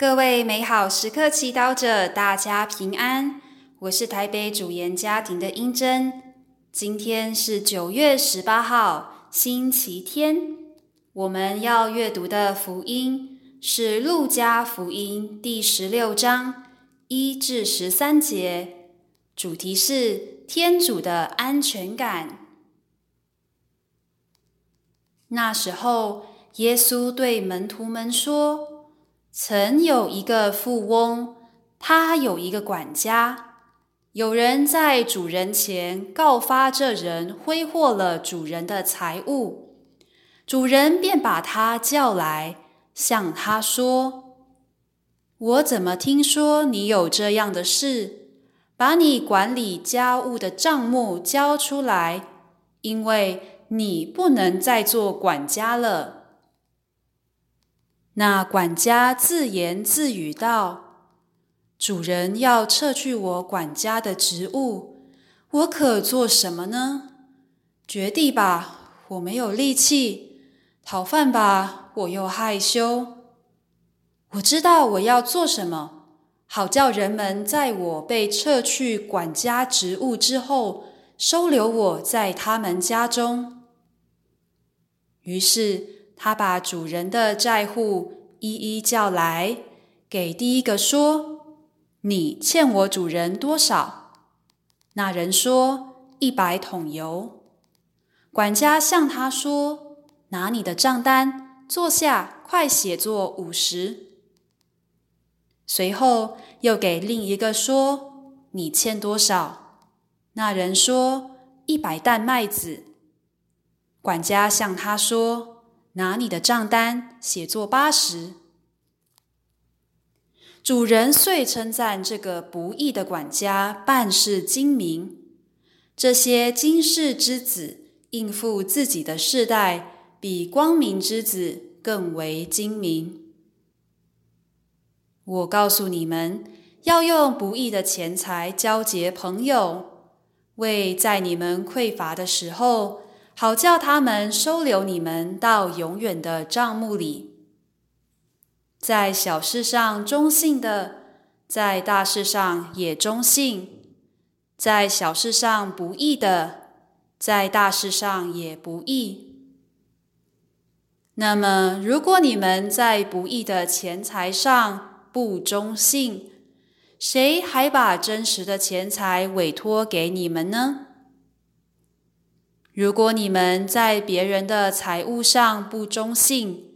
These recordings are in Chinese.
各位美好时刻祈祷者，大家平安，我是台北主研家庭的英珍。今天是9月18号星期天，我们要阅读的福音是路加福音第16章1至13节，主题是天主的安全感。那时候，耶稣对门徒们说，曾有一个富翁，他有一个管家。有人在主人前告发这人挥霍了主人的财物，主人便把他叫来，向他说：“我怎么听说你有这样的事？把你管理家务的账目交出来，因为你不能再做管家了。”那管家自言自语道：“主人要撤去我管家的职务，我可做什么呢？掘地吧，我没有力气；讨饭吧，我又害羞。我知道我要做什么，好叫人们在我被撤去管家职务之后，收留我在他们家中。”于是他把主人的债户一一叫来，给第一个说：“你欠我主人多少？”那人说：“100桶油。”管家向他说：“拿你的账单，坐下，快写作50。”随后又给另一个说：“你欠多少？”那人说：“100担麦子。”管家向他说：“拿你的账单，写作80。”主人遂称赞这个不义的管家办事精明。这些今世之子应付自己的世代，比光明之子更为精明。我告诉你们，要用不义的钱财交结朋友，为在你们匮乏的时候，好叫他们收留你们到永远的帐幕里。在小事上忠信的，在大事上也忠信；在小事上不义的，在大事上也不义。那么，如果你们在不义的钱财上不忠信，谁还把真实的钱财委托给你们呢？如果你们在别人的财物上不忠信，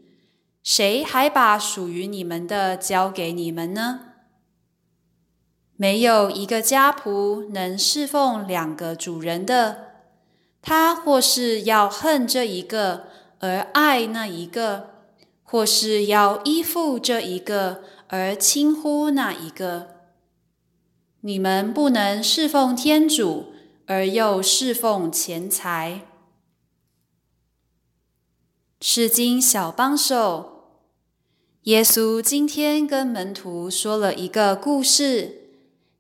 谁还把属于你们的交给你们呢？没有一个家仆能侍奉2个主人的，他或是要恨这一个而爱那一个，或是要依附这一个而轻忽那一个。你们不能侍奉天主而又侍奉钱财。世经小帮手，耶稣今天跟门徒说了一个故事，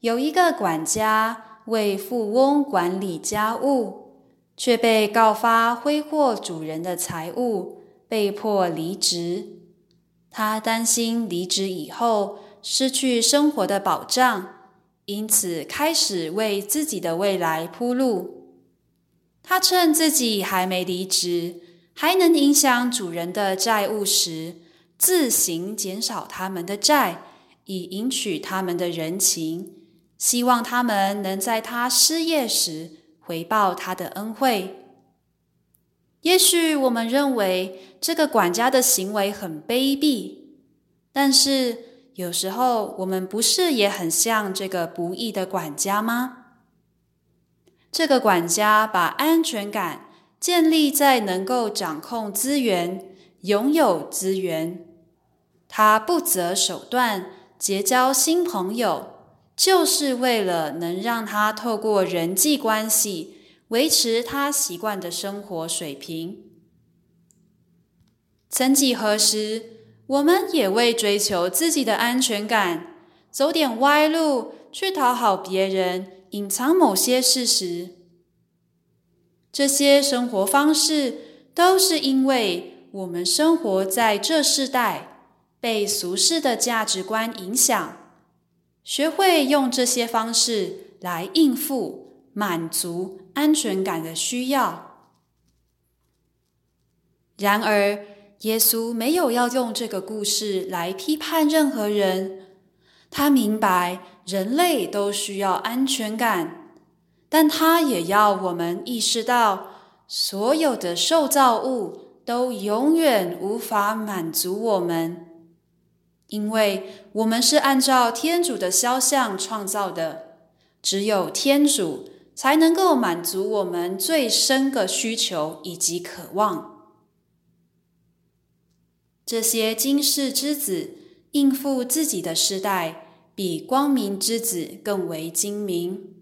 有一个管家为富翁管理家务，却被告发挥霍主人的财物，被迫离职。他担心离职以后失去生活的保障，因此开始为自己的未来铺路。他趁自己还没离职，还能影响主人的债务时，自行减少他们的债，以赢取他们的人情，希望他们能在他失业时回报他的恩惠。也许我们认为这个管家的行为很卑鄙，但是有时候我们不是也很像这个不义的管家吗？这个管家把安全感建立在能够掌控资源，拥有资源。他不择手段结交新朋友，就是为了能让他透过人际关系维持他习惯的生活水平。曾几何时，我们也为追求自己的安全感，走点歪路，去讨好别人，隐藏某些事实。这些生活方式都是因为我们生活在这世代，被俗世的价值观影响，学会用这些方式来应付、满足安全感的需要。然而，耶稣没有要用这个故事来批判任何人，他明白人类都需要安全感，但他也要我们意识到，所有的受造物都永远无法满足我们，因为我们是按照天主的肖像创造的，只有天主才能够满足我们最深的需求以及渴望。这些今世之子应付自己的世代，比光明之子更为精明。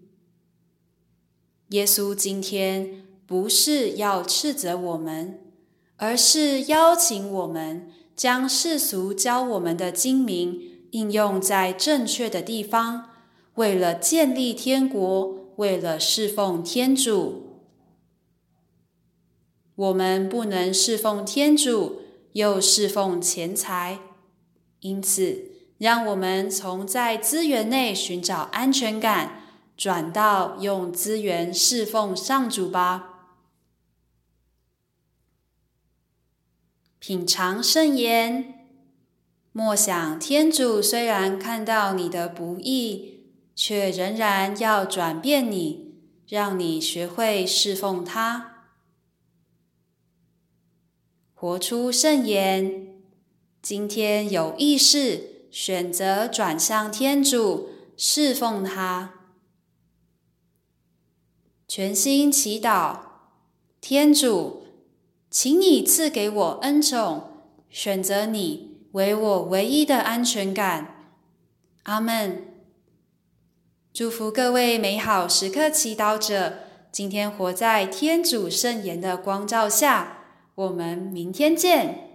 耶稣今天不是要斥责我们，而是邀请我们将世俗教我们的精明应用在正确的地方，为了建立天国，为了侍奉天主。我们不能侍奉天主，又侍奉钱财，因此，让我们从在资源内寻找安全感，转到用资源侍奉上主吧。品尝圣言，默想天主虽然看到你的不义，却仍然要转变你，让你学会侍奉他。活出圣言，今天有意识选择转向天主，侍奉他。全心祈祷，天主，请你赐给我恩宠，选择你为我唯一的安全感。阿们。祝福各位美好时刻祈祷者，今天活在天主圣言的光照下。我们明天见。